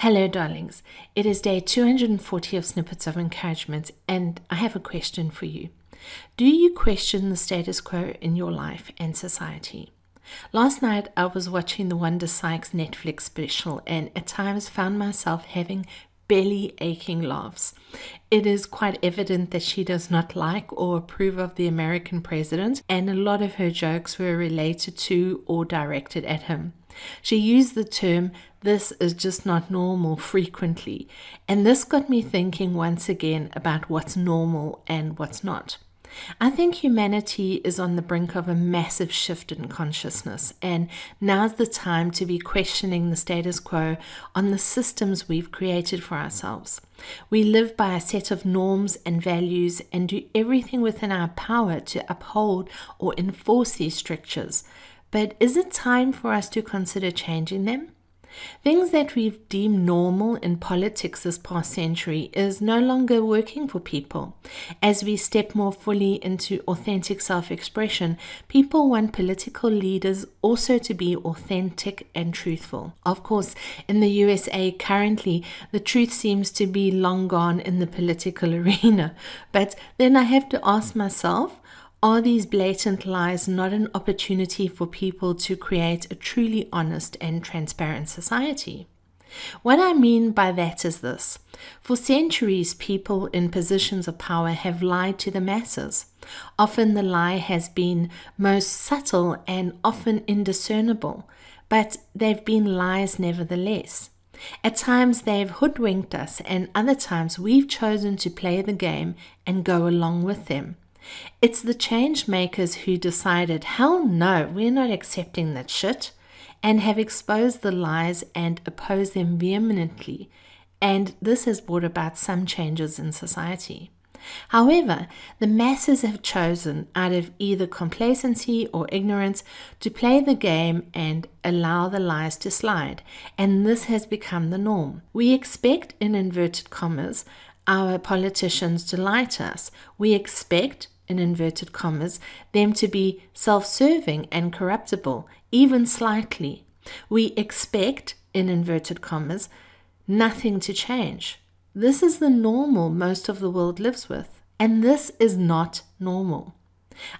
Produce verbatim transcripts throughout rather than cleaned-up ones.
Hello darlings, it is day two hundred forty of Snippets of Encouragement and I have a question for you. Do you question the status quo in your life and society? Last night I was watching the Wanda Sykes Netflix special and at times found myself having belly aching laughs. It is quite evident that she does not like or approve of the American president, and a lot of her jokes were related to or directed at him. She used the term, "This is just not normal," frequently, and this got me thinking once again about what's normal and what's not. I think humanity is on the brink of a massive shift in consciousness, and now's the time to be questioning the status quo on the systems we've created for ourselves. We live by a set of norms and values and do everything within our power to uphold or enforce these strictures. But is it time for us to consider changing them? Things that we've deemed normal in politics this past century is no longer working for people. As we step more fully into authentic self-expression, people want political leaders also to be authentic and truthful. Of course, in the U S A currently, the truth seems to be long gone in the political arena. But then I have to ask myself, are these blatant lies not an opportunity for people to create a truly honest and transparent society? What I mean by that is this. For centuries, people in positions of power have lied to the masses. Often the lie has been most subtle and often indiscernible, but they've been lies nevertheless. At times they've hoodwinked us, and other times we've chosen to play the game and go along with them. It's the change makers who decided, hell no, we're not accepting that shit, and have exposed the lies and opposed them vehemently, and this has brought about some changes in society. However, the masses have chosen, out of either complacency or ignorance, to play the game and allow the lies to slide, and this has become the norm. We expect, in inverted commas, our politicians to lie to us. We expect, in inverted commas, them to be self-serving and corruptible, even slightly. We expect, in inverted commas, nothing to change. This is the normal most of the world lives with, and this is not normal.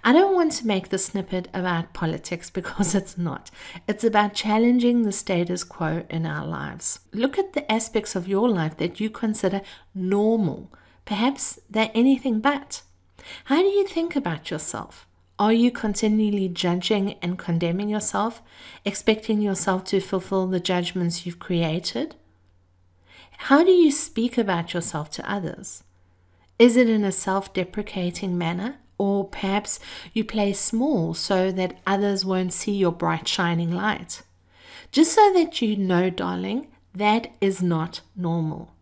I don't want to make this snippet about politics because it's not. It's about challenging the status quo in our lives. Look at the aspects of your life that you consider normal. Perhaps they're anything but. How do you think about yourself? Are you continually judging and condemning yourself, expecting yourself to fulfill the judgments you've created? How do you speak about yourself to others? Is it in a self-deprecating manner? Or perhaps you play small so that others won't see your bright shining light. Just so that you know, darling, that is not normal.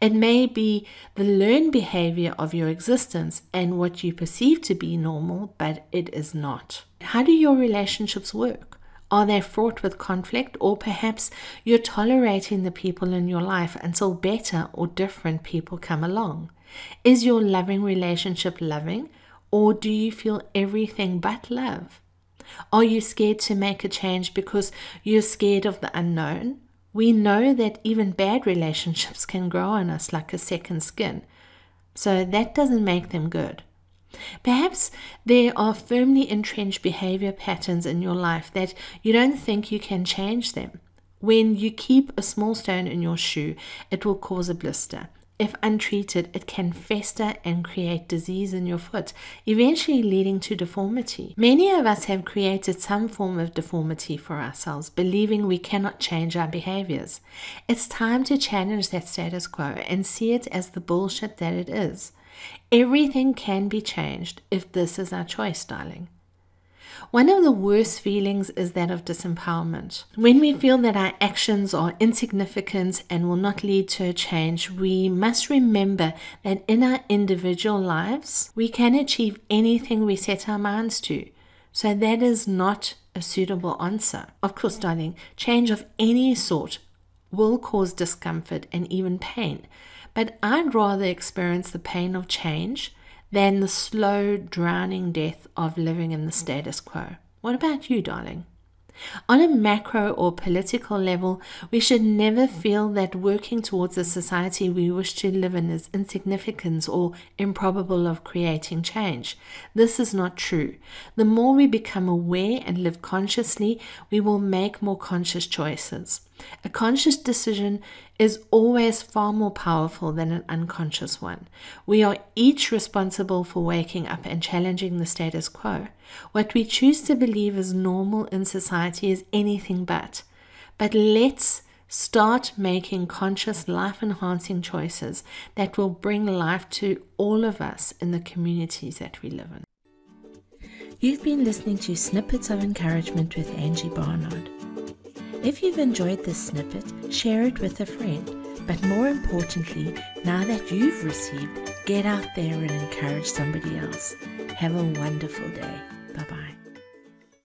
It may be the learned behavior of your existence and what you perceive to be normal, but it is not. How do your relationships work? Are they fraught with conflict, or perhaps you're tolerating the people in your life until better or different people come along? Is your loving relationship loving? Or do you feel everything but love? Are you scared to make a change because you're scared of the unknown? We know that even bad relationships can grow on us like a second skin, so that doesn't make them good. Perhaps there are firmly entrenched behavior patterns in your life that you don't think you can change them. When you keep a small stone in your shoe, it will cause a blister. If untreated, it can fester and create disease in your foot, eventually leading to deformity. Many of us have created some form of deformity for ourselves, believing we cannot change our behaviors. It's time to challenge that status quo and see it as the bullshit that it is. Everything can be changed if this is our choice, darling. One of the worst feelings is that of disempowerment. When we feel that our actions are insignificant and will not lead to a change, we must remember that in our individual lives, we can achieve anything we set our minds to. So that is not a suitable answer. Of course, darling, change of any sort will cause discomfort and even pain. But I'd rather experience the pain of change than the slow drowning death of living in the status quo. What about you, darling? On a macro or political level, we should never feel that working towards a society we wish to live in is insignificant or improbable of creating change. This is not true. The more we become aware and live consciously, we will make more conscious choices. A conscious decision is always far more powerful than an unconscious one. We are each responsible for waking up and challenging the status quo. What we choose to believe is normal in society is anything but. But let's start making conscious, life-enhancing choices that will bring life to all of us in the communities that we live in. You've been listening to Snippets of Encouragement with Angie Barnard. If you've enjoyed this snippet, share it with a friend. But more importantly, now that you've received, get out there and encourage somebody else. Have a wonderful day.